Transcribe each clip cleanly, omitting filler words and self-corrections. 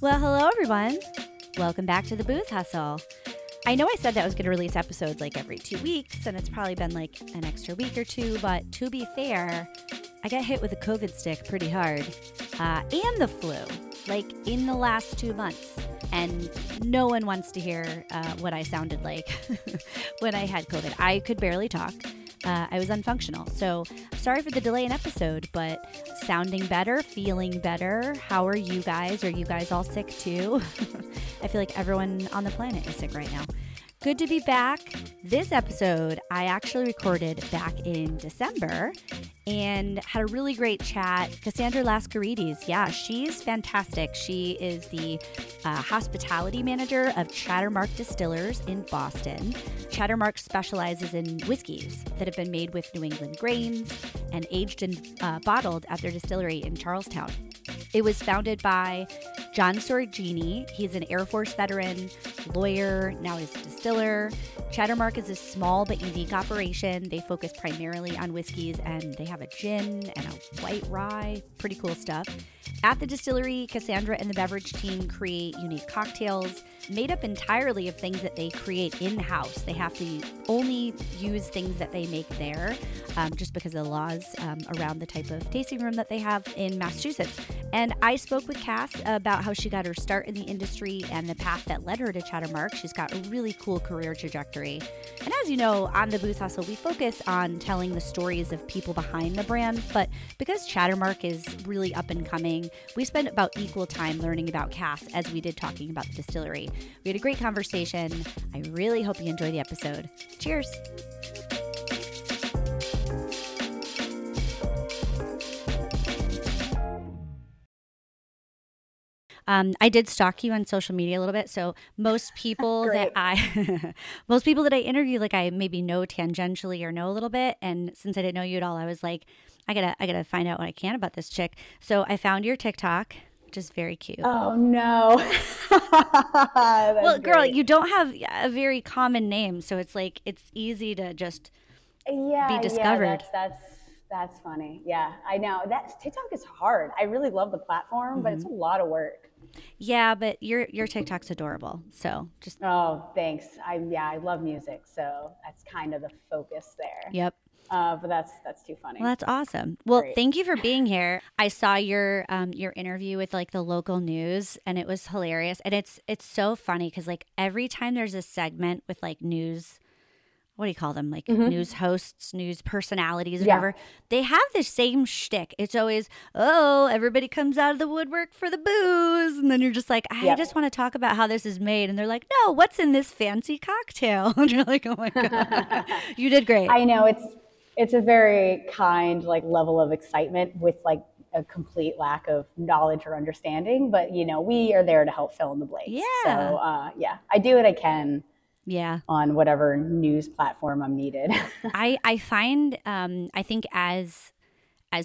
Well, hello, everyone. Welcome back to the Booze Hustle. I know I said that I was going to release episodes like every 2 weeks, and it's probably been like an extra week or two, but to be fair, I got hit with a COVID stick pretty hard, and the flu, like in the last 2 months. And no one wants to hear what I sounded like when I had COVID. I could barely talk. I was unfunctional. So sorry for the delay in episode, but sounding better, feeling better. How are you guys? Are you guys all sick too? I feel like everyone on the planet is sick right now. Good to be back. This episode I actually recorded back in December and had a really great chat. Cassandra Laskarides, yeah, she's fantastic. She is the hospitality manager of Chattermark Distillers in Boston. Chattermark specializes in whiskeys that have been made with New England grains and aged and bottled at their distillery in Charlestown. It was founded by John Sorgini. He's an Air Force veteran, lawyer, now he's a distiller. Chattermark is a small but unique operation. They focus primarily on whiskeys, and they have a gin and a white rye. Pretty cool stuff. At the distillery, Cassandra and the beverage team create unique cocktails made up entirely of things that they create in-house. They have to only use things that they make there, just because of the laws around the type of tasting room that they have in Massachusetts. And I spoke with Cass about how she got her start in the industry and the path that led her to Chattermark. She's got a really cool career trajectory. And as you know, on the Booze Hustle, we focus on telling the stories of people behind the brand. But because Chattermark is really up and coming, we spent about equal time learning about Cass as we did talking about the distillery. We had a great conversation. I really hope you enjoy the episode. Cheers. I did stalk you on social media a little bit, so most people that I interview, like I maybe know tangentially or know a little bit, and since I didn't know you at all, I was like, I gotta find out what I can about this chick. So I found your TikTok, which is very cute. Oh no! Well, girl, great. You don't have a very common name, so it's like it's easy to just be discovered. Yeah, that's funny. Yeah, I know. That TikTok is hard. I really love the platform, but it's a lot of work. Yeah, but your TikTok's adorable. So just thanks. I love music, so that's kind of the focus there. Yep. But that's too funny. Well, that's awesome. Well, Great. Thank you for being here. I saw your interview with like the local news, and it was hilarious. And it's so funny because like every time there's a segment with like news. What do you call them? Like news hosts, news personalities, whatever. They have the same shtick. It's always, everybody comes out of the woodwork for the booze. And then you're just like, I just want to talk about how this is made. And they're like, no, what's in this fancy cocktail? And you're like, oh my God, you did great. I know. It's a very kind like level of excitement with like a complete lack of knowledge or understanding. But, you know, we are there to help fill in the blanks. Yeah. So, I do what I can. Yeah. On whatever news platform I'm needed. I find, I think as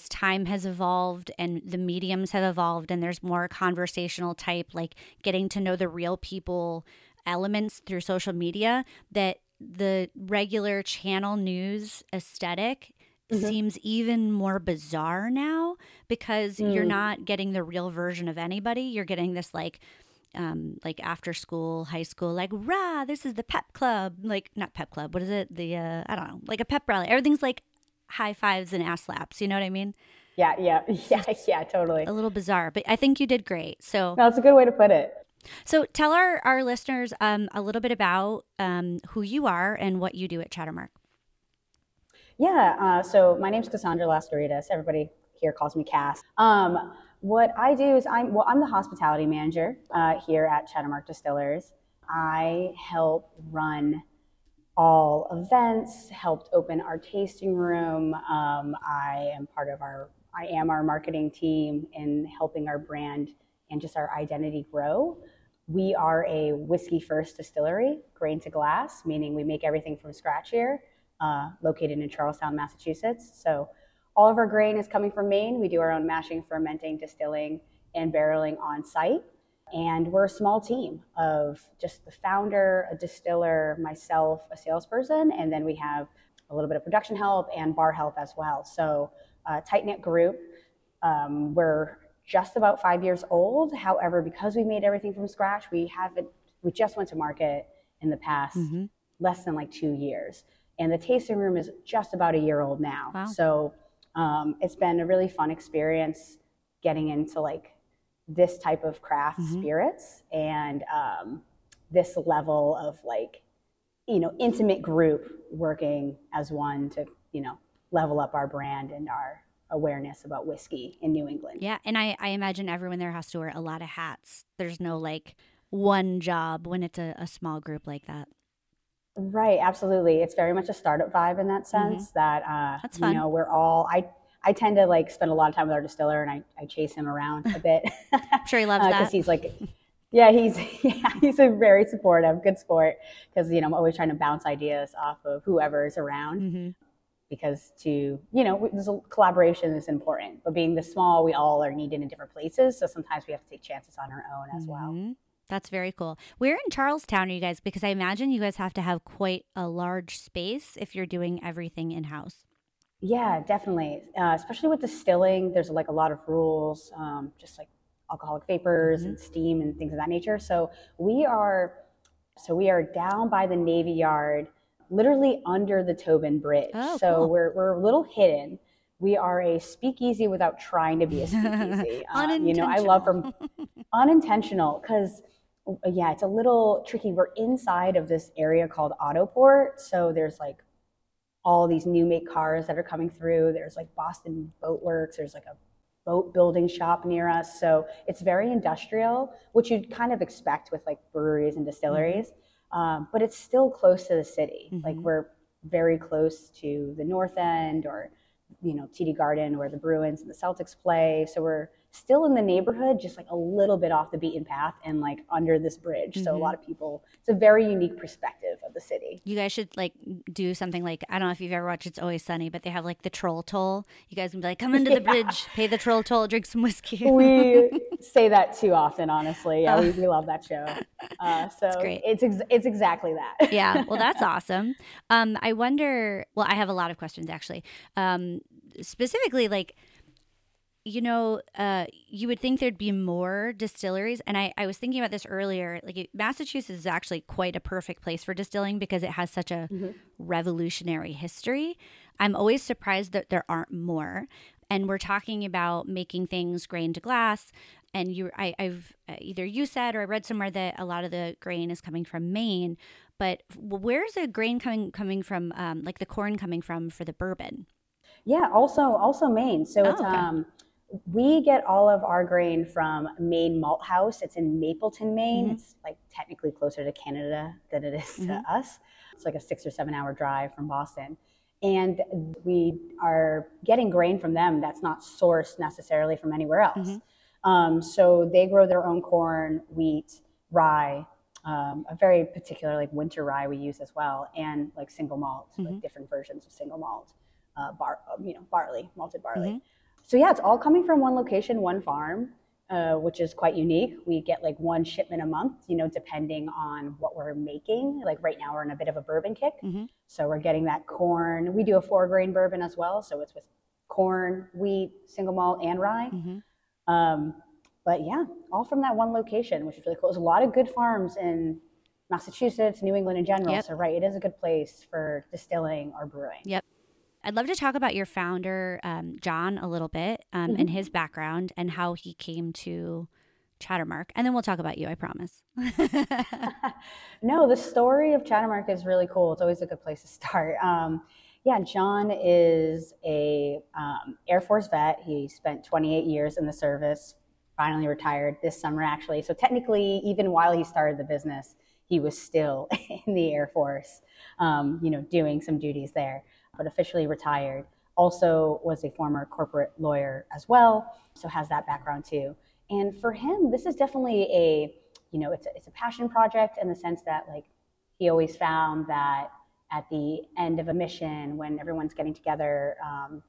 time has evolved and the mediums have evolved and there's more conversational type, like getting to know the real people elements through social media, that the regular channel news aesthetic seems even more bizarre now because you're not getting the real version of anybody. You're getting this like after school, high school, like, rah, this is the pep club, like not pep club. What is it? The, I don't know, like a pep rally. Everything's like high fives and ass slaps. You know what I mean? Yeah, totally. A little bizarre, but I think you did great. So that's a good way to put it. So tell our listeners a little bit about who you are and what you do at Chattermark. Yeah, so my name's Cassandra Laskarides. Everybody here calls me Cass. What I do is I'm the hospitality manager here at Chattermark Distillers. I help run all events, helped open our tasting room. I am our marketing team in helping our brand and just our identity grow. We are a whiskey first distillery, grain to glass, meaning we make everything from scratch here, located in Charlestown, Massachusetts. So all of our grain is coming from Maine. We do our own mashing, fermenting, distilling, and barreling on site. And we're a small team of just the founder, a distiller, myself, a salesperson, and then we have a little bit of production help and bar help as well. So a tight-knit group. We're just about 5 years old. However, because we made everything from scratch, we just went to market in the past less than 2 years. And the tasting room is just about a year old now. Wow. So it's been a really fun experience getting into this type of craft spirits and this level of intimate group working as one to, level up our brand and our awareness about whiskey in New England. Yeah. And I imagine everyone there has to wear a lot of hats. There's no one job when it's a small group like that. Right. Absolutely. It's very much a startup vibe in that sense that, that's fun. We're all, I tend to spend a lot of time with our distiller, and I chase him around a bit. I'm sure he loves that. Because he's he's a very supportive, good sport. Because I'm always trying to bounce ideas off of whoever is around. Mm-hmm. Because this collaboration is important. But being this small, we all are needed in different places. So sometimes we have to take chances on our own as well. That's very cool. Where in Charlestown are you guys? Because I imagine you guys have to have quite a large space if you're doing everything in house. Yeah, definitely. Especially with distilling, there's a lot of rules, just alcoholic vapors and steam and things of that nature. So we are down by the Navy Yard, literally under the Tobin Bridge. Oh, so cool. We're a little hidden. We are a speakeasy without trying to be a speakeasy. Unintentional. I love from unintentional because. Yeah, it's a little tricky. We're inside of this area called Autoport, so there's all these new make cars that are coming through. There's Boston Boat Works. There's a boat building shop near us. So it's very industrial, which you'd kind of expect with breweries and distilleries. But it's still close to the city. We're very close to the North End or, TD Garden where the Bruins and the Celtics play. So we're still in the neighborhood, just a little bit off the beaten path and under this bridge. So a lot of people, it's a very unique perspective of the city. You guys should do something I don't know if you've ever watched It's Always Sunny, but they have the troll toll. You guys can be come into the bridge, pay the troll toll, drink some whiskey. We say that too often, honestly. Yeah, we love that show. So great. It's exactly that. Yeah. Well, that's awesome. I wonder, I have a lot of questions actually. Specifically, you would think there'd be more distilleries. And I was thinking about this earlier, Massachusetts is actually quite a perfect place for distilling because it has such a revolutionary history. I'm always surprised that there aren't more. And we're talking about making things grain to glass. And I've either you said or I read somewhere that a lot of the grain is coming from Maine. But where's the grain coming from, the corn coming from for the bourbon? Yeah, also Maine. So it's okay. We get all of our grain from Maine Malt House. It's in Mapleton, Maine. It's technically closer to Canada than it is to us. It's a 6 or 7 hour drive from Boston. And we are getting grain from them that's not sourced necessarily from anywhere else. So they grow their own corn, wheat, rye, a very particular winter rye we use as well, and single malt, different versions of single malt, barley, malted barley. So yeah, it's all coming from one location, one farm, which is quite unique. We get one shipment a month, depending on what we're making. Right now we're in a bit of a bourbon kick. So we're getting that corn. We do a 4-grain bourbon as well. So it's with corn, wheat, single malt, and rye. But yeah, all from that one location, which is really cool. There's a lot of good farms in Massachusetts, New England in general. Yep. So right, it is a good place for distilling or brewing. Yep. I'd love to talk about your founder, John, a little bit, mm-hmm. and his background and how he came to Chattermark. And then we'll talk about you, I promise. No, the story of Chattermark is really cool. It's always a good place to start. Yeah, John is a Air Force vet. He spent 28 years in the service, finally retired this summer, actually. So technically, even while he started the business, he was still in the Air Force, doing some duties there, but officially retired. Also was a former corporate lawyer as well, so has that background too. And for him, this is definitely it's a passion project in the sense that, like, he always found that at the end of a mission, when everyone's getting together,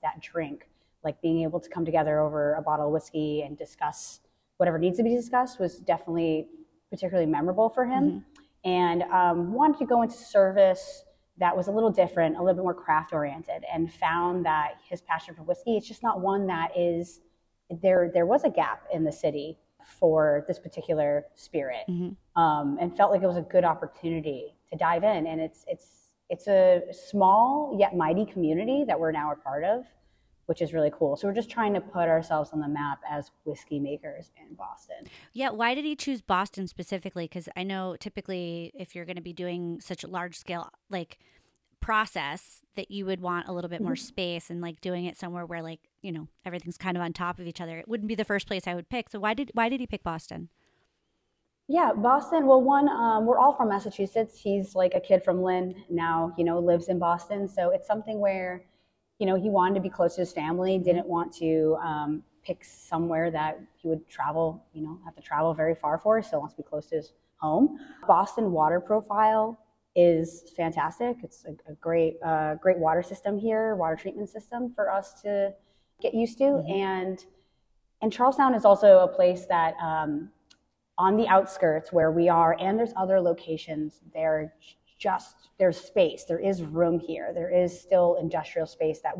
that drink, like being able to come together over a bottle of whiskey and discuss whatever needs to be discussed, was definitely particularly memorable for him. Mm-hmm. And wanted to go into service that was a little different, a little bit more craft oriented, and found that his passion for whiskey, it's just not one that is, there was a gap in the city for this particular spirit, mm-hmm. And felt like it was a good opportunity to dive in. And it's a small yet mighty community that we're now a part of, which is really cool. So we're just trying to put ourselves on the map as whiskey makers in Boston. Yeah. Why did he choose Boston specifically? Because I know typically if you're going to be doing such a large scale, like, process, that you would want a little bit more mm-hmm. space, and like doing it somewhere where, like, everything's kind of on top of each other. It wouldn't be the first place I would pick. So why did he pick Boston? Yeah, Boston. Well, one, we're all from Massachusetts. He's like a kid from Lynn now, lives in Boston. So it's something where, he wanted to be close to his family, didn't want to pick somewhere that he would travel, have to travel very far for, so wants to be close to his home. Boston water profile is fantastic. It's a great water system here, water treatment system for us to get used to. Mm-hmm. And Charlestown is also a place that on the outskirts where we are, and there's other locations, there's space. There is room here. There is still industrial space that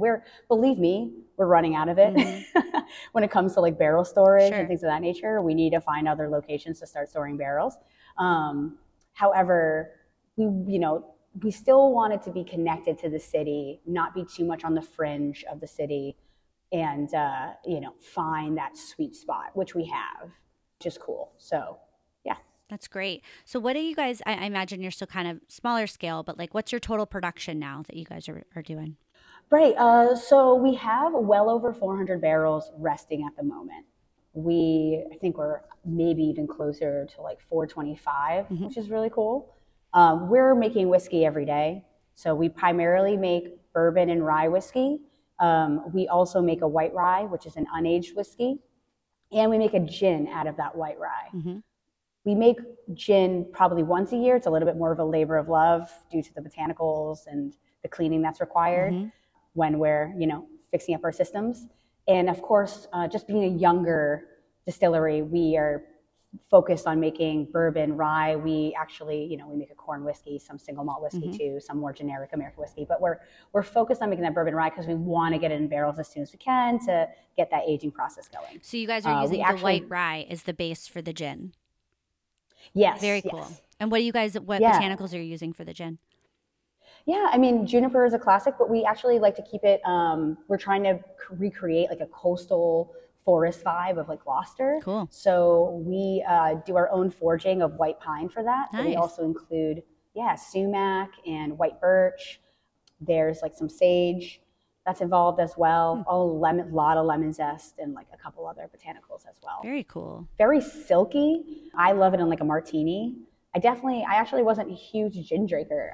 believe me, we're running out of it. Mm-hmm. When it comes to like barrel storage, sure. and things of that nature, we need to find other locations to start storing barrels. However, we still wanted to be connected to the city, not be too much on the fringe of the city, and, find that sweet spot, which we have, which is cool. So, yeah. That's great. So what do you guys, I imagine you're still kind of smaller scale, but like, what's your total production now that you guys are doing? Right. So we have well over 400 barrels resting at the moment. I think we're maybe even closer to like 425, mm-hmm. which is really cool. We're making whiskey every day. So we primarily make bourbon and rye whiskey. We also make a white rye, which is an unaged whiskey. And we make a gin out of that white rye. Mm-hmm. We make gin probably once a year. It's a little bit more of a labor of love due to the botanicals and the cleaning that's required mm-hmm. when we're, fixing up our systems. And of course, just being a younger distillery, we are focused on making bourbon, rye. We actually, we make a corn whiskey, some single malt whiskey mm-hmm. too, some more generic American whiskey. But we're focused on making that bourbon rye because we want to get it in barrels as soon as we can to get that aging process going. So you guys are using white rye as the base for the gin. Yes. Very cool. Yes. And what do you guys, botanicals are you using for the gin? Yeah, I mean, juniper is a classic, but we actually like to keep it, we're trying to recreate like a coastal forest vibe of like Gloucester. Cool. So we do our own foraging of white pine for that. Nice. And we also include, sumac and white birch. There's like some sage that's involved as well. Hmm. A lot of lemon zest and like a couple other botanicals as well. Very cool. Very silky. I love it in like a martini. I actually wasn't a huge gin drinker.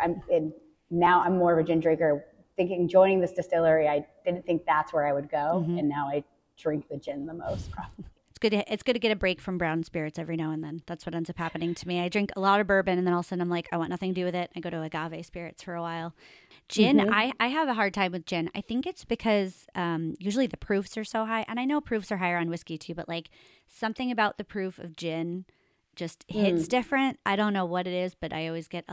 Now I'm more of a gin drinker. Thinking joining this distillery, I didn't think that's where I would go, mm-hmm. and now I drink the gin the most, probably. It's good to get a break from brown spirits every now and then. That's what ends up happening to me. I drink a lot of bourbon, and then all of a sudden I'm like, I want nothing to do with it. I go to agave spirits for a while. Gin, mm-hmm. I have a hard time with gin. I think it's because usually the proofs are so high, and I know proofs are higher on whiskey too, but like something about the proof of gin just hits different. I don't know what it is, but I always get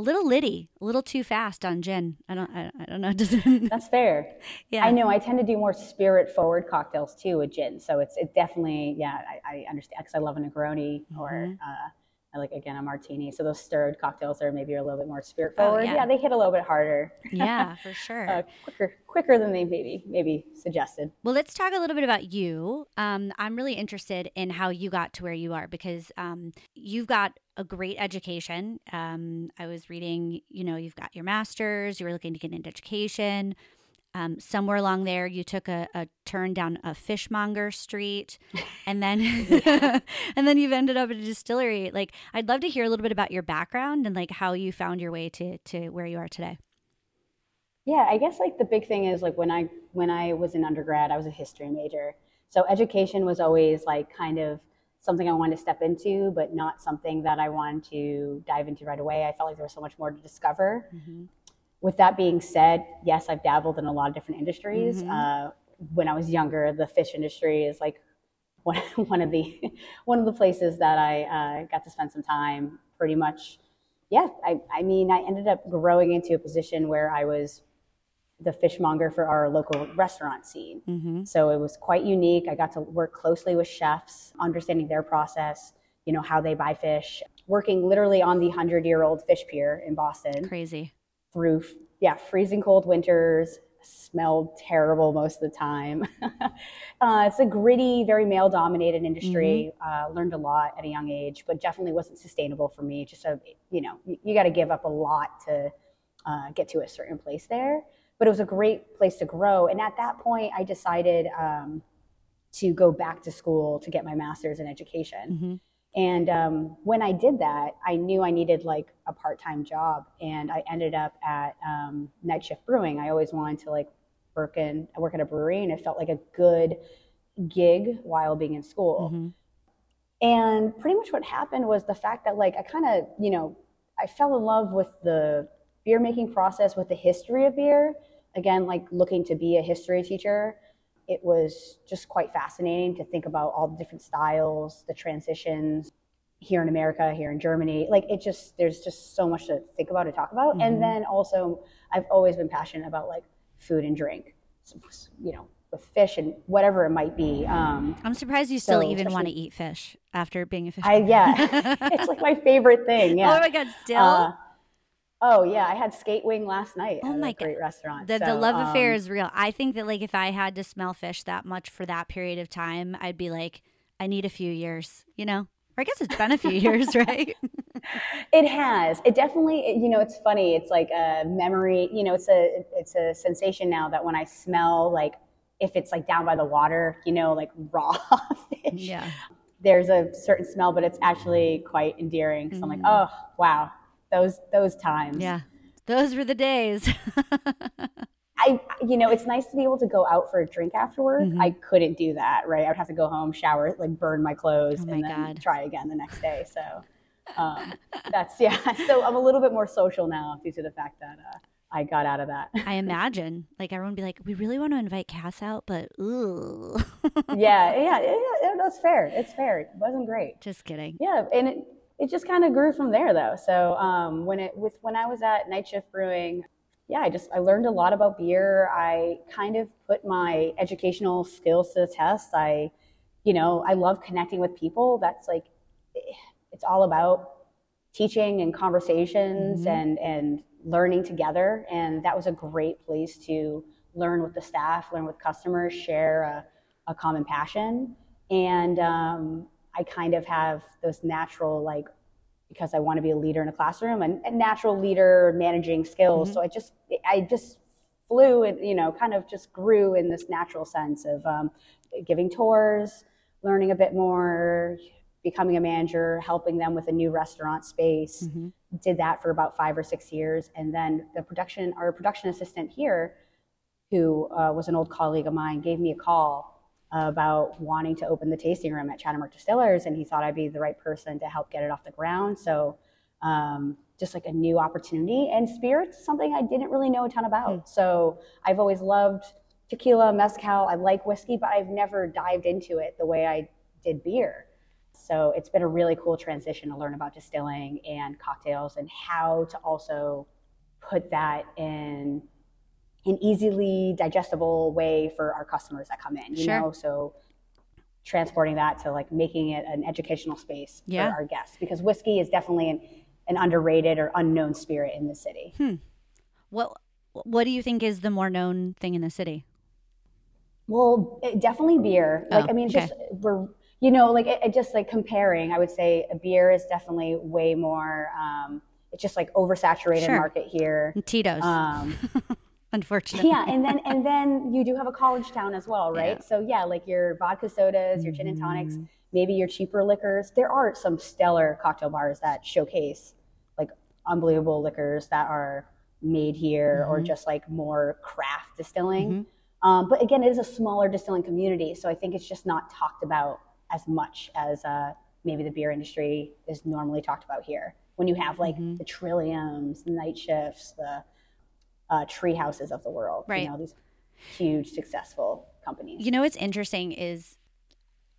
a little litty, a little too fast on gin. I don't know. That's fair. Yeah, I know. I tend to do more spirit-forward cocktails too with gin, so it's definitely. Yeah, I understand because I love a Negroni mm-hmm. or I like, again, a martini. So those stirred cocktails are maybe a little bit more spirit forward. Oh, yeah. Yeah, they hit a little bit harder. Yeah, for sure. Quicker than they maybe suggested. Well, let's talk a little bit about you. I'm really interested in how you got to where you are, because you've got a great education. I was reading, you've got your master's, you were looking to get into education. Somewhere along there, you took a turn down a fishmonger street, and then and then you've ended up at a distillery. Like, I'd love to hear a little bit about your background and like how you found your way to where you are today. Yeah, I guess like the big thing is like when I was in undergrad, I was a history major, so education was always like kind of something I wanted to step into, but not something that I wanted to dive into right away. I felt like there was so much more to discover. Mm-hmm. With that being said, yes, I've dabbled in a lot of different industries. Mm-hmm. When I was younger, the fish industry is like one of the places that I got to spend some time. Pretty much, yeah. I mean, I ended up growing into a position where I was the fishmonger for our local restaurant scene. Mm-hmm. So it was quite unique. I got to work closely with chefs, understanding their process, how they buy fish, working literally on the 100-year-old fish pier in Boston. Crazy. Through, freezing cold winters, smelled terrible most of the time. It's a gritty, very male-dominated industry. Mm-hmm. Learned a lot at a young age, but definitely wasn't sustainable for me. Just, you got to give up a lot to get to a certain place there. But it was a great place to grow. And at that point, I decided to go back to school to get my master's in education. Mm-hmm. And when I did that, I knew I needed like a part-time job, and I ended up at Night Shift Brewing. I always wanted to like work at a brewery, and it felt like a good gig while being in school. Mm-hmm. And pretty much what happened was the fact that like I kind of, I fell in love with the beer making process, with the history of beer. Again, like looking to be a history teacher. It was just quite fascinating to think about all the different styles, the transitions here in America, here in Germany. Like there's just so much to think about and talk about. Mm-hmm. And then also I've always been passionate about like food and drink, with fish and whatever it might be. I'm surprised you still even want to eat fish after being a fish. Yeah, it's like my favorite thing. Yeah. Oh my God, still? Oh yeah, I had skate wing last night at a great restaurant. The love affair is real. I think that like if I had to smell fish that much for that period of time, I'd be like, I need a few years, Or I guess it's been a few years, right? It has. It definitely. It's funny. It's like a memory. It's a sensation now that when I smell like if it's like down by the water, like raw fish. Yeah. There's a certain smell, but it's actually quite endearing. So I'm like, oh wow. Those times. Yeah. Those were the days. It's nice to be able to go out for a drink after work. Mm-hmm. I couldn't do that, right? I would have to go home, shower, like burn my clothes and then try again the next day. So So I'm a little bit more social now due to the fact that I got out of that. I imagine like everyone would be like, we really want to invite Cass out, but ooh. Yeah. That's fair. It's fair. It wasn't great. Just kidding. Yeah. And it just kind of grew from there, though. So when I was at Night Shift Brewing, I learned a lot about beer. I kind of put my educational skills to the test. I love connecting with people. That's like, it's all about teaching and conversations mm-hmm. and learning together. And that was a great place to learn with the staff, learn with customers, share a common passion, and I kind of have those natural, like, because I want to be a leader in a classroom and a natural leader managing skills. Mm-hmm. So I just flew and, kind of just grew in this natural sense of giving tours, learning a bit more, becoming a manager, helping them with a new restaurant space. Mm-hmm. Did that for about 5 or 6 years. And then our production assistant here, who was an old colleague of mine, gave me a call about wanting to open the tasting room at Chattermark Distillers, and he thought I'd be the right person to help get it off the ground. So just like a new opportunity, and spirits, something I didn't really know a ton about. So I've always loved tequila, mezcal, I like whiskey, but I've never dived into it the way I did beer. So it's been a really cool transition to learn about distilling and cocktails and how to also put that in an easily digestible way for our customers that come in, So transporting that to like making it an educational space for our guests, because whiskey is definitely an underrated or unknown spirit in the city. What do you think is the more known thing in the city? Well, definitely beer. Just comparing, I would say beer is definitely way more, it's just like oversaturated market here. And Tito's. Unfortunately. Yeah, and then you do have a college town as well, right? Yeah. So your vodka sodas, your gin and tonics, maybe your cheaper liquors. There are some stellar cocktail bars that showcase like unbelievable liquors that are made here or just like more craft distilling. But again, it is a smaller distilling community, so I think it's just not talked about as much as maybe the beer industry is normally talked about here. When you have like the Trilliums, the Night Shifts, the tree houses of the world, these huge successful companies. You know, what's interesting is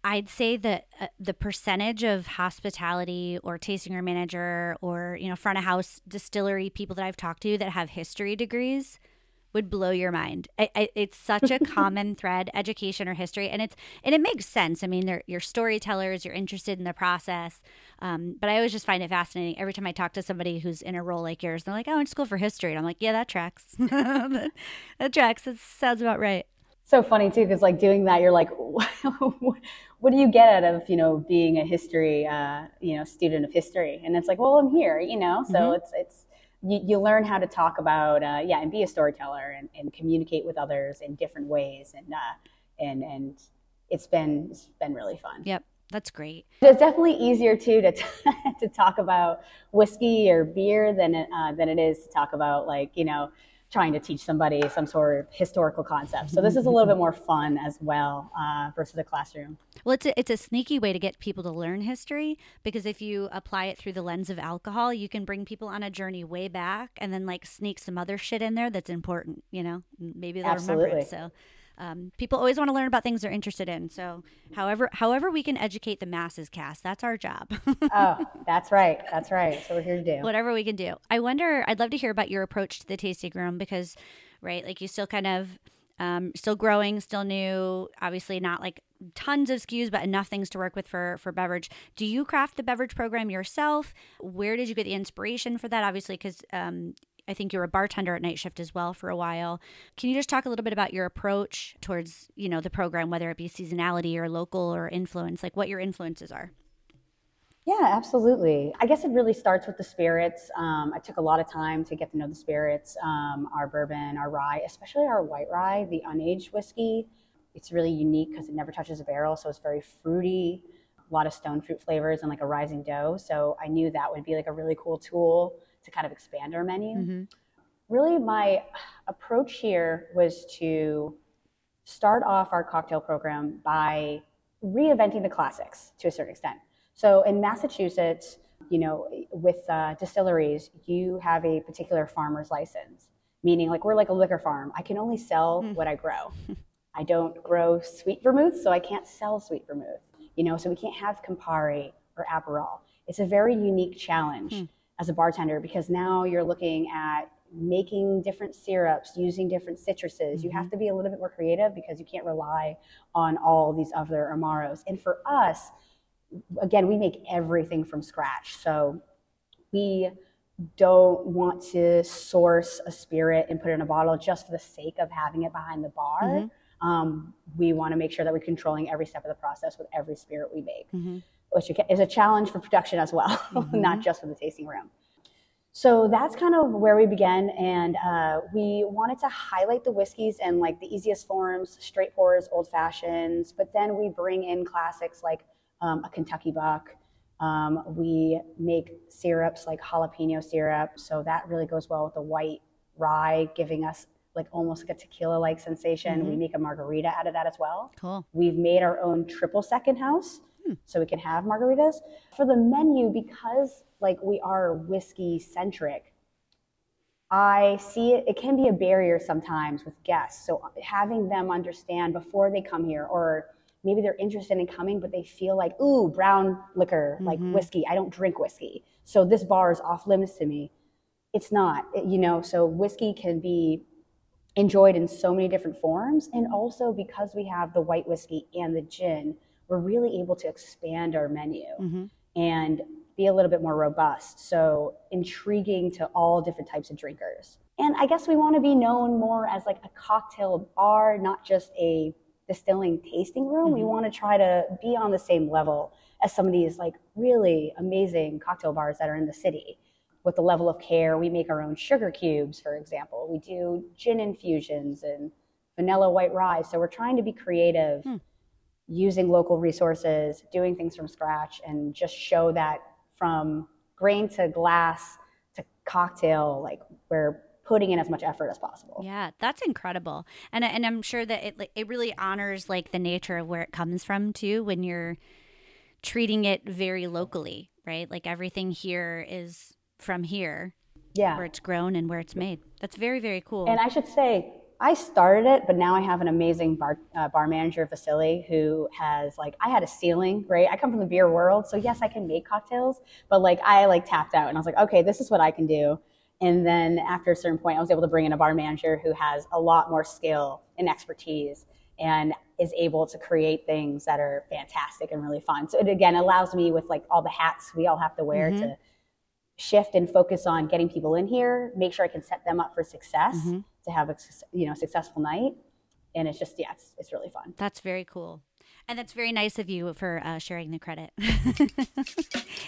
I'd say that the percentage of hospitality or tasting room manager or, front of house distillery people that I've talked to that have history degrees would blow your mind. It's such a common thread, education or history, and it makes sense. I mean, you're storytellers, you're interested in the process, but I always just find it fascinating. Every time I talk to somebody who's in a role like yours, they're like, "Oh, I went to school for history," and I'm like, "Yeah, that tracks. that tracks. That sounds about right." So funny too, because like doing that, you're like, "What do you get out of being a history student of history?" And it's like, "Well, I'm here, So it's. You learn how to talk about, and be a storyteller and communicate with others in different ways. And it's been really fun. Yep. That's great. It's definitely easier too to talk about whiskey or beer than it is to talk about trying to teach somebody some sort of historical concept. So this is a little bit more fun as well versus a classroom. Well, it's a sneaky way to get people to learn history, because if you apply it through the lens of alcohol, you can bring people on a journey way back and then sneak some other shit in there that's important, Maybe they'll remember it. So people always want to learn about things they're interested in. So however we can educate the masses, Cass, that's our job. Oh, that's right. That's right. So we're here to do whatever we can do. I wonder, I'd love to hear about your approach to the tasting room, because, you still kind of, still growing, still new, obviously not tons of SKUs, but enough things to work with for beverage. Do you craft the beverage program yourself? Where did you get the inspiration for that? Obviously, because, I think you were a bartender at Night Shift as well for a while. Can you just talk a little bit about your approach towards, the program, whether it be seasonality or local or influence, what your influences are? Yeah, absolutely. I guess it really starts with the spirits. I took a lot of time to get to know the spirits, our bourbon, our rye, especially our white rye, the unaged whiskey. It's really unique because it never touches a barrel, so it's very fruity, a lot of stone fruit flavors and a rising dough. So I knew that would be a really cool tool to kind of expand our menu. Really, my approach here was to start off our cocktail program by reinventing the classics to a certain extent. So in Massachusetts, with distilleries, you have a particular farmer's license, meaning we're a liquor farm. I can only sell what I grow. I don't grow sweet vermouth, so I can't sell sweet vermouth, so we can't have Campari or Aperol. It's a very unique challenge. As a bartender, because now you're looking at making different syrups, using different citruses. You have to be a little bit more creative because you can't rely on all these other Amaros. And for us, again, we make everything from scratch. So we don't want to source a spirit and put it in a bottle just for the sake of having it behind the bar. We want to make sure that we're controlling every step of the process with every spirit we make. Which is a challenge for production as well, not just for the tasting room. So that's kind of where we began, and we wanted to highlight the whiskeys and the easiest forms, straight pours, old fashions, but then we bring in classics a Kentucky Buck. We make syrups like jalapeno syrup, so that really goes well with the white rye, giving us almost a tequila-like sensation. We make a margarita out of that as well. Cool. We've made our own triple second house, so we can have margaritas. For the menu, because we are whiskey centric, I see it can be a barrier sometimes with guests. So having them understand before they come here, or maybe they're interested in coming, but they feel ooh, brown liquor, whiskey. I don't drink whiskey, so this bar is off limits to me. It's not, so whiskey can be enjoyed in so many different forms. And also because we have the white whiskey and the gin, we're really able to expand our menu and be a little bit more robust. So intriguing to all different types of drinkers. And I guess we want to be known more as like a cocktail bar, not just a distilling tasting room. We want to try to be on the same level as some of these like really amazing cocktail bars that are in the city. With the level of care, we make our own sugar cubes, for example. We do gin infusions and vanilla white rye. So we're trying to be creative, using local resources, doing things from scratch, and just show that from grain to glass to cocktail, like we're putting in as much effort as possible. Yeah, that's incredible. And I'm sure that it really honors like the nature of where it comes from too, when you're treating it very locally, right? Like everything here is from here, where it's grown and where it's made. That's very, very cool. And I should say, I started it, but now I have an amazing bar manager, Vasily, who has like, I had a ceiling, right? I come from the beer world. So yes, I can make cocktails, but like I like tapped out and I was like, okay, this is what I can do. And then after a certain point, I was able to bring in a bar manager who has a lot more skill and expertise and is able to create things that are fantastic and really fun. So it again allows me with like all the hats we all have to wear to shift and focus on getting people in here, make sure I can set them up for success to have a successful night. And it's just, it's really fun. That's very cool. And that's very nice of you for sharing the credit.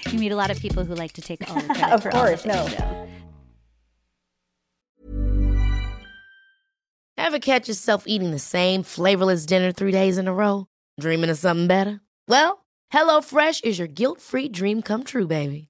You meet a lot of people who like to take all the credit of for course, all the things. No. Ever catch yourself eating the same flavorless dinner 3 days in a row? Dreaming of something better? Well, HelloFresh is your guilt-free dream come true, baby.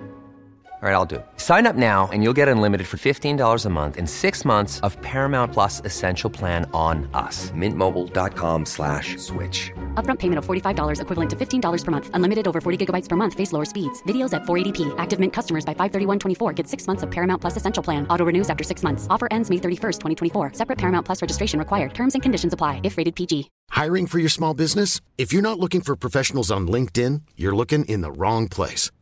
All right, I'll do it. Sign up now and you'll get unlimited for $15 a month and 6 months of Paramount Plus Essential Plan on us. MintMobile.com/switch. Upfront payment of $45 equivalent to $15 per month. Unlimited over 40 gigabytes per month. Face lower speeds. Videos at 480p. Active Mint customers by 531.24 get 6 months of Paramount Plus Essential Plan. Auto renews after 6 months. Offer ends May 31st, 2024. Separate Paramount Plus registration required. Terms and conditions apply if rated PG. Hiring for your small business? If you're not looking for professionals on LinkedIn, you're looking in the wrong place.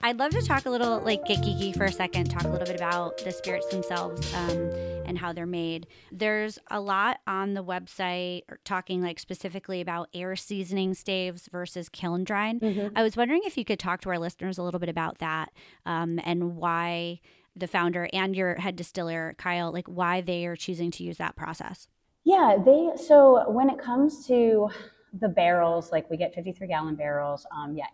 I'd love to talk a little, like, get geeky for a second, talk a little bit about the spirits themselves and how they're made. There's a lot on the website talking, like, specifically about air seasoning staves versus kiln dried. I was wondering if you could talk to our listeners a little bit about that and why the founder and your head distiller, Kyle, like, why they are choosing to use that process. Yeah, so when it comes to the barrels, like we get 53-gallon barrels.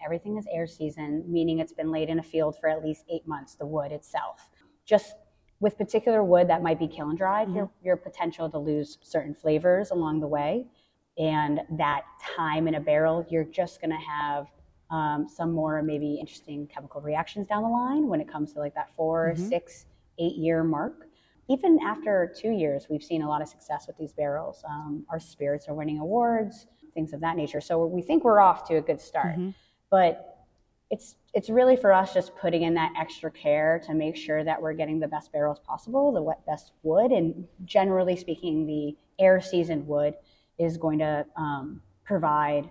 Everything is air seasoned, meaning it's been laid in a field for at least 8 months, the wood itself. Just with particular wood that might be kiln dried, your potential to lose certain flavors along the way. And that time in a barrel, you're just going to have some more maybe interesting chemical reactions down the line when it comes to like that 4, 6, 8 year mark. even after 2 years, we've seen a lot of success with these barrels. Our spirits are winning awards, things of that nature. So we think we're off to a good start. Mm-hmm. But it's really for us just putting in that extra care to make sure that we're getting the best barrels possible, the best wood, and generally speaking, the air seasoned wood is going to provide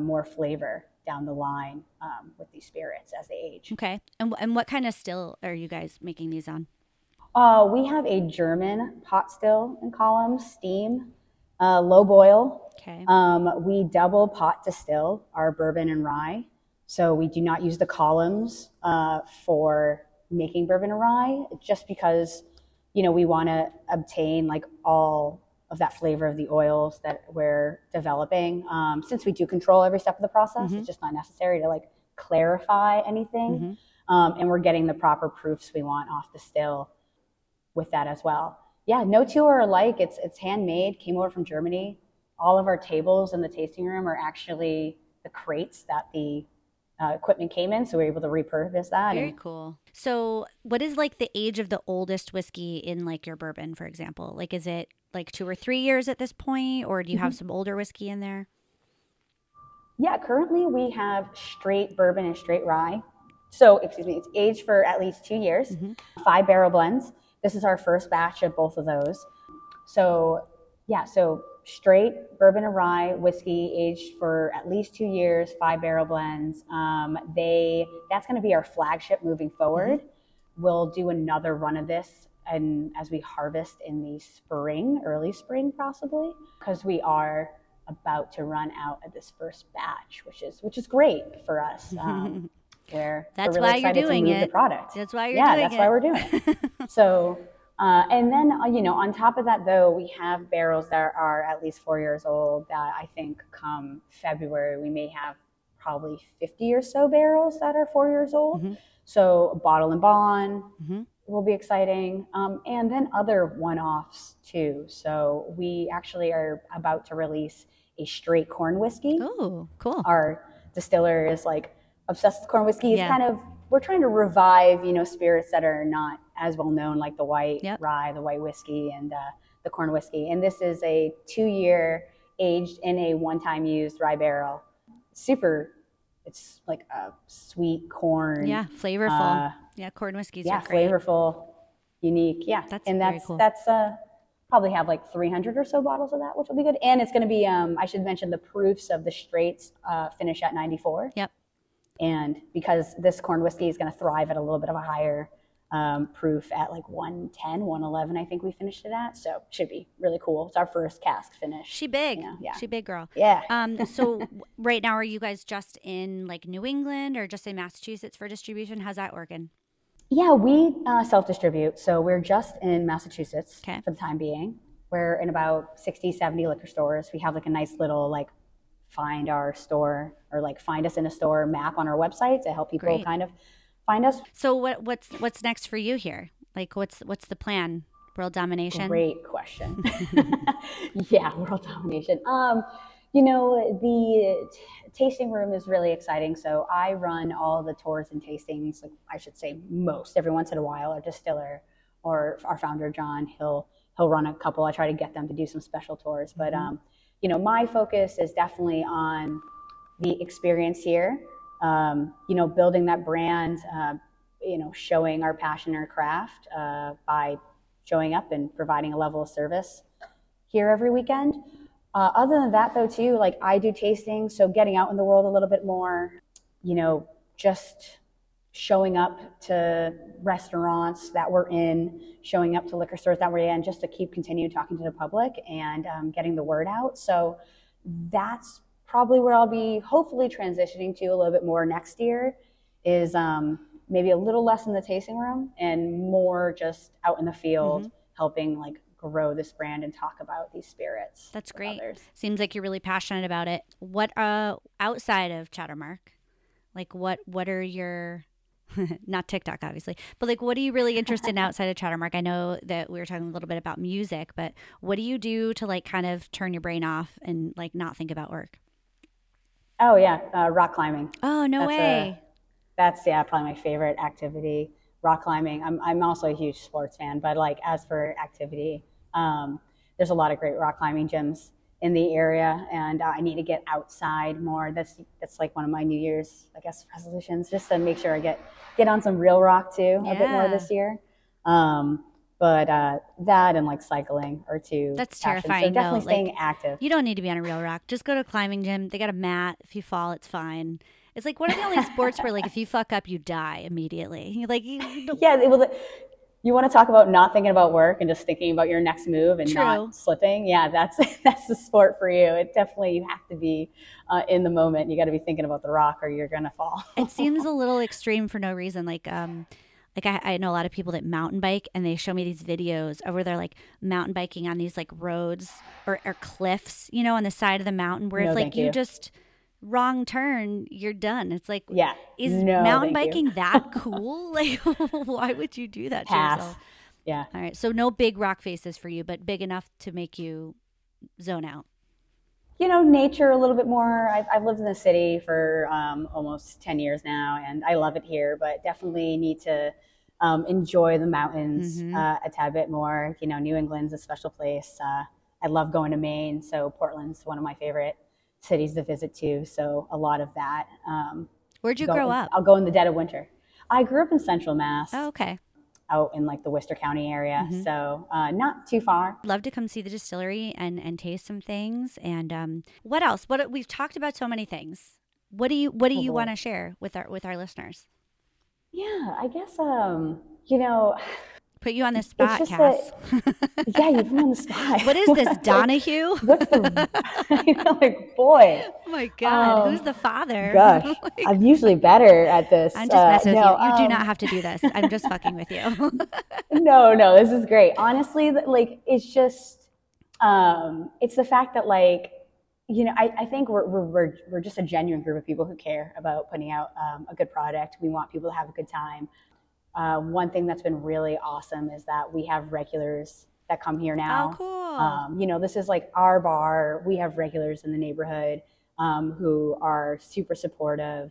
more flavor down the line with these spirits as they age. Okay. And what kind of still are you guys making these on? We have a German pot still in column, steam, low boil. Okay. We double pot distill our bourbon and rye. So we do not use the columns for making bourbon and rye just because, you know, we want to obtain like all of that flavor of the oils that we're developing. Since we do control every step of the process, mm-hmm. it's just not necessary to like clarify anything. Mm-hmm. And we're getting the proper proofs we want off the still with that as well. Yeah, no two are alike. It's handmade, came over from Germany. All of our tables in the tasting room are actually the crates that the equipment came in, so we were able to repurpose that. Very cool. So what is like the age of the oldest whiskey in like your bourbon, for example? Like is it like 2 or 3 years at this point, or do you mm-hmm. have some older whiskey in there? Yeah, currently we have straight bourbon and straight rye. So, it's aged for at least 2 years, mm-hmm. 5 barrel blends. This is our first batch of both of those. So yeah, so straight bourbon and rye whiskey aged for at least 2 years, 5 barrel blends. That's going to be our flagship moving forward. Mm-hmm. We'll do another run of this, and as we harvest in the spring, early spring possibly, because we are about to run out of this first batch, which is great for us. Where that's we're really why you're doing it. The product. That's why you're doing it. Yeah, that's why we're doing it. So. And then, you know, on top of that, though, we have barrels that are at least 4 years old that I think come February, we may have probably 50 or so barrels that are 4 years old. Mm-hmm. So bottle and bond mm-hmm. will be exciting. And then other one-offs, too. So we actually are about to release a straight corn whiskey. Oh, cool. Our distiller is like obsessed with corn whiskey. It's kind of, we're trying to revive, you know, spirits that are not as well known, like the white rye, the white whiskey, and the corn whiskey. And this is a 2-year aged in a one-time used rye barrel. It's like a sweet corn. Yeah, flavorful. Corn whiskeys are great. Yeah, flavorful, unique. Yeah, that's probably have like 300 or so bottles of that, which will be good. And it's going to be, I should mention the proofs of the straights finish at 94. Yep. And because this corn whiskey is going to thrive at a little bit of a higher proof at like 110, 111, I think we finished it at. So should be really cool. It's our first cask finish. She big. You know? Yeah. She big girl. Yeah. So right now, are you guys just in like New England or just in Massachusetts for distribution? How's that working? Yeah, we self-distribute. So we're just in Massachusetts for the time being. We're in about 60, 70 liquor stores. We have like a nice little like find our store or like find us in a store map on our website to help people kind of find us. So what's next for you here? Like what's the plan? World domination? Great question. Yeah, world domination. You know, the tasting room is really exciting. So I run all the tours and tastings, like I should say most, every once in a while. Our distiller or our founder, John, he'll run a couple. I try to get them to do some special tours. But, you know, my focus is definitely on the experience here. You know, building that brand, you know, showing our passion and our craft by showing up and providing a level of service here every weekend. Other than that, though, too, like I do tasting, so getting out in the world a little bit more, you know, just showing up to restaurants that we're in, showing up to liquor stores that we're in, just to continue talking to the public and getting the word out. So that's probably where I'll be hopefully transitioning to a little bit more next year is maybe a little less in the tasting room and more just out in the field, helping like grow this brand and talk about these spirits. That's great. Others. Seems like you're really passionate about it. What outside of Chattermark, like what are your not TikTok obviously, but like what are you really interested in outside of Chattermark? I know that we were talking a little bit about music, but what do you do to like kind of turn your brain off and like not think about work? Oh yeah, rock climbing. Oh no way. That's probably my favorite activity. rock climbing. I'm also a huge sports fan, but like as for activity, there's a lot of great rock climbing gyms in the area, and I need to get outside more. That's like one of my New Year's, I guess, resolutions, just to make sure I get on some real rock too a bit more this year. But that and like cycling are two. That's terrifying. So definitely staying active. You don't need to be on a real rock. Just go to a climbing gym. They got a mat. If you fall, it's fine. It's like one of the only sports where like if you fuck up, you die immediately. You're like, you want to talk about not thinking about work and just thinking about your next move and not slipping. Yeah, that's the sport for you. It definitely, you have to be in the moment. You got to be thinking about the rock or you're going to fall. It seems a little extreme for no reason. I know a lot of people that mountain bike, and they show me these videos of where they're like mountain biking on these like roads or cliffs, you know, on the side of the mountain where if like you just wrong turn, you're done. It's like, is mountain biking that cool? Like, why would you do that to yourself? Yeah. All right. So no big rock faces for you, but big enough to make you zone out. You know, nature a little bit more. I've lived in the city for almost 10 years now, and I love it here, but definitely need to enjoy the mountains a tad bit more. You know, New England's a special place. I love going to Maine, so Portland's one of my favorite cities to visit too, so a lot of that. Where'd you grow up? I'll go in the dead of winter. I grew up in Central Mass. Oh, okay. Out in like the Worcester County area, so not too far. Love to come see the distillery and taste some things. And what else? What we've talked about so many things. What do you want to share with our listeners? Yeah, I guess you know. Put you on the spot, Cass. You put me on the spot. What is this, Donahue? What's the, you know, like, boy. Oh, my God. Who's the father? Gosh, like, I'm usually better at this. I'm just messing with you. You do not have to do this. I'm just fucking with you. No, this is great. Honestly, like, it's just, it's the fact that, like, you know, I think we're just a genuine group of people who care about putting out a good product. We want people to have a good time. One thing that's been really awesome is that we have regulars that come here now. Oh, cool. You know, this is like our bar. We have regulars in the neighborhood who are super supportive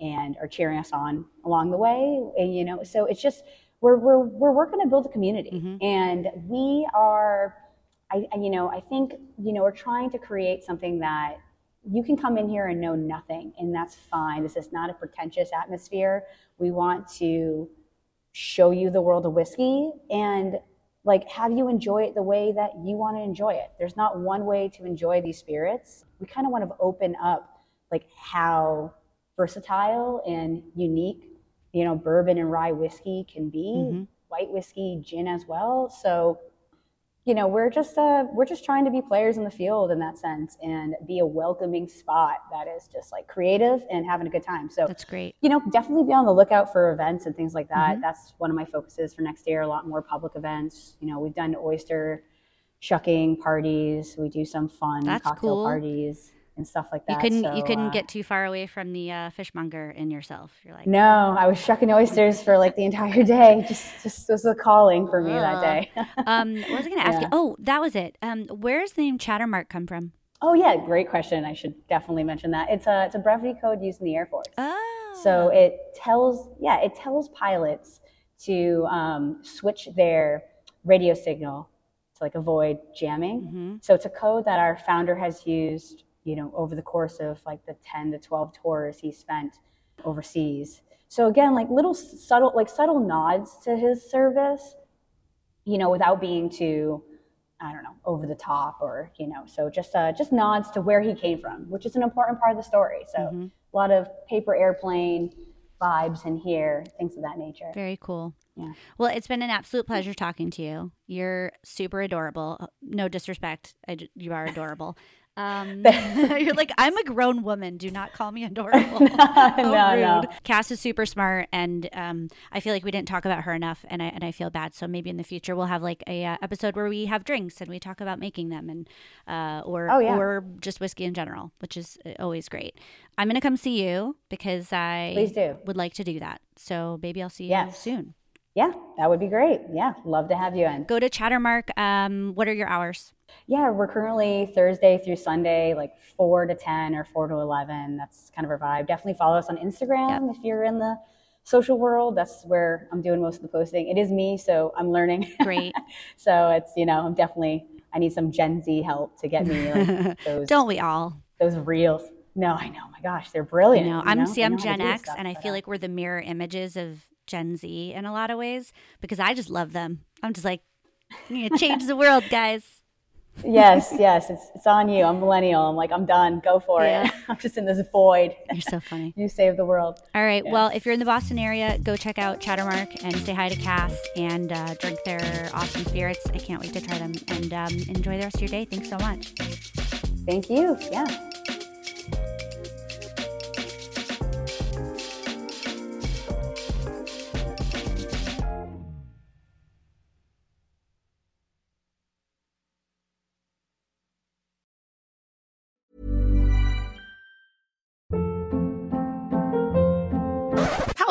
and are cheering us on along the way. And, you know, so it's just we're working to build a community, and we are. I think, you know, we're trying to create something that you can come in here and know nothing, and that's fine. This is not a pretentious atmosphere. We want to show you the world of whiskey and like have you enjoy it the way that you want to enjoy it. There's not one way to enjoy these spirits. We kind of want to open up like how versatile and unique, you know, bourbon and rye whiskey can be, white whiskey, gin as well. So, you know, we're just trying to be players in the field in that sense and be a welcoming spot that is just like creative and having a good time. So that's great. You know, definitely be on the lookout for events and things like that. That's one of my focuses for next year. A lot more public events. You know, we've done oyster shucking parties. We do some fun cocktail parties and stuff like that. You couldn't get too far away from the fishmonger in yourself. You're like, no, I was shucking oysters for like the entire day. Just was a calling for me that day. What was I going to ask you? Oh, that was it. Where's the name Chattermark come from? Oh yeah, great question. I should definitely mention that. It's a brevity code used in the Air Force. Oh. So it tells pilots to switch their radio signal to like avoid jamming. So it's a code that our founder has used, you know, over the course of like the 10 to 12 tours he spent overseas. So again, like little subtle nods to his service, you know, without being too, I don't know, over the top or, you know, so just nods to where he came from, which is an important part of the story. So a lot of paper airplane vibes in here, things of that nature. Very cool. Yeah. Well, it's been an absolute pleasure talking to you. You're super adorable. No disrespect. You are adorable. You're like, I'm a grown woman. Do not call me adorable. No. Cass is super smart, and I feel like we didn't talk about her enough, and I feel bad. So maybe in the future we'll have like a episode where we have drinks and we talk about making them, and or just whiskey in general, which is always great. I'm gonna come see you because I would like to do that. So maybe I'll see you soon. Yeah, that would be great. Yeah, love to have you in. Go to Chattermark. What are your hours? Yeah, we're currently Thursday through Sunday, like 4 to 10 or 4 to 11. That's kind of our vibe. Definitely follow us on Instagram if you're in the social world. That's where I'm doing most of the posting. It is me, so I'm learning. Great. So it's, you know, I'm definitely, I need some Gen Z help to get me like, those. Don't we all? Those reels. No, I know. My gosh, they're brilliant. You know, I'm Gen X, and I feel like we're the mirror images of Gen Z in a lot of ways because I just love them. I'm just like, I'm going to change the world, guys. Yes. It's on you. I'm millennial. I'm like, I'm done. Go for it. I'm just in this void. You're so funny. You save the world. All right. Yeah. Well, if you're in the Boston area, go check out Chattermark and say hi to Cass and drink their awesome spirits. I can't wait to try them. And enjoy the rest of your day. Thanks so much. Thank you. Yeah.